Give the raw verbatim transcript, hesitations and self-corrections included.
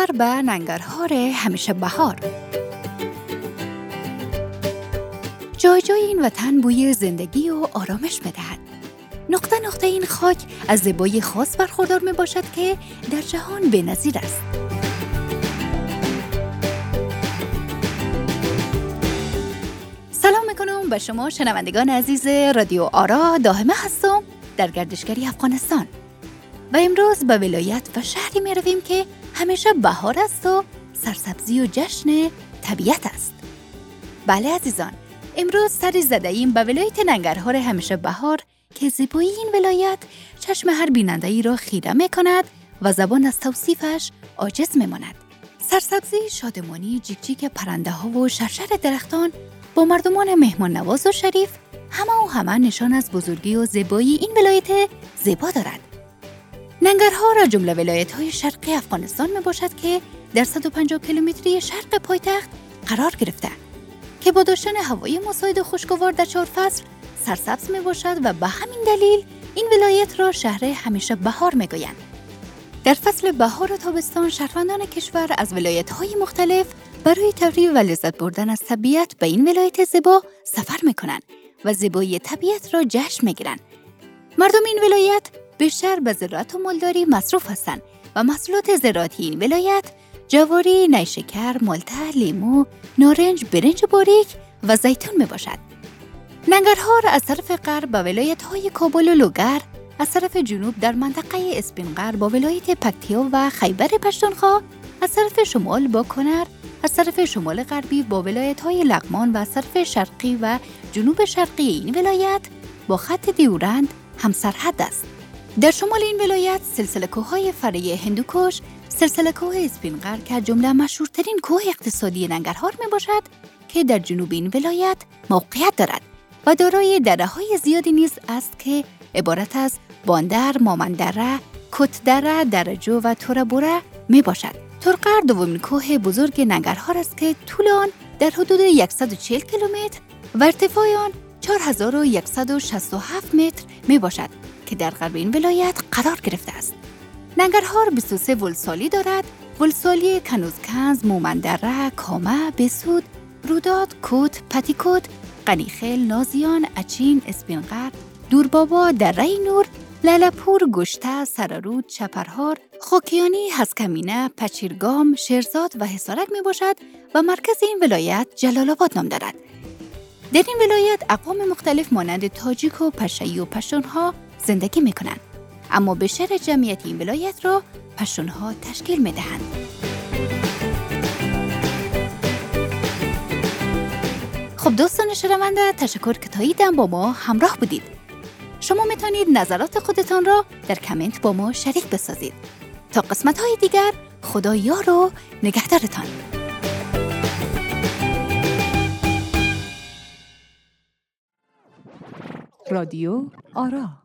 سفر به ننگرهار همیشه بهار. جای جای این وطن بوی زندگی و آرامش می‌دهد. نقطه نقطه این خاک از زیبایی خاص برخوردار می باشد که در جهان بی‌نظیر است. سلام میکنم به شما شنوندگان عزیز رادیو آرا، دائمه هستم در گردشگری افغانستان و امروز به ولایت و شهری می رویم که همیشه بهار است و سرسبزی و جشن طبیعت است. بله عزیزان، امروز سری زده‌ایم به ولایت ننگرهار همیشه بهار که زیبایی این ولایت چشم هر بیننده‌ای را خیره می کند و زبان از توصیفش عاجز می ماند. سرسبزی شادمانی جیک جیک پرنده ها و شرشر درختان با مردمان مهمان نواز و شریف همه و همه نشان از بزرگی و زیبایی این ولایت زیبا دارد. ننگرهار از جمله ولایت‌های شرقی افغانستان میباشد که در صد و پنجاه کیلومتری شرق پایتخت قرار گرفته که با داشتن هوای مساعد و خوشگوار در چهار فصل سرسبز میباشد و به همین دلیل این ولایت را شهر همیشه بهار میگویند. در فصل بهار و تابستان شهروندان کشور از ولایت‌های مختلف برای تفریح و لذت بردن از طبیعت به این ولایت زیبا سفر میکنند و زیبایی طبیعت را جشن میگیرند. مردم این ولایت بیشتر به زراعت و مالداری مصروف هستند و محصولات زراعتی این ولایت جواری، نیشکر، مالته، لیمو، نارنج، برنج باریک و زیتون می باشد. ننگرهار از طرف غرب با ولایت های کابل و لوگر، از طرف جنوب در منطقه اسپین غر با ولایت پکتیا و خیبر پختونخوا، از طرف شمال با کنر، از طرف شمال غربی با ولایت های لغمان و از طرف شرقی و جنوب شرقی این ولایت با خط دورند همسرحد است. در شمال این ولایت سلسله کوه‌های فرعی هندو کوش، سلسله کوه اسپین غر که از جمله مشهورترین کوه اقتصادی ننگرهار میباشد که در جنوب این ولایت موقعیت دارد و دارای دره‌های زیادی نیز است که عبارت از باندر، مامندره، کتدره، درجو و توربوره میباشد. تورقر دومین کوه بزرگ ننگرهار است که طول آن در حدود صد و چهل کیلومتر و ارتفاع آن چهار هزار و صد و شصت و هفت متر میباشد که در غرب این ولایت قرار گرفته است. ننگرهار بیست و سه ولسوالی دارد: ولسوالی کنوزکنز، مومندره، کامه، بسود، روداد، کوت، پتیکوت، قنیخل، نازیان، اچین، اسپین غر، دوربابا، دره نور، لالپور، گشته، سرارود، چپرهار، خوکیانی، هسکمینه، پچیرگام، شیرزاد و حصارک می باشد و مرکز این ولایت جلال‌آباد نام دارد. در این ولایت اقوام مختلف مانند تاجیک و پشایی و پشتون‌ها زندگی میکنند، اما بیشتر جمعیت این ولایت را پشتون‌ها تشکیل میدهند. خب دوستان شنونده، تشکر که تا اینجا با ما همراه بودید. شما میتونید نظرات خودتان را در کامنت با ما شریک بسازید. تا قسمت‌های دیگر، خدا یار و نگهدارتان. رادیو آرا.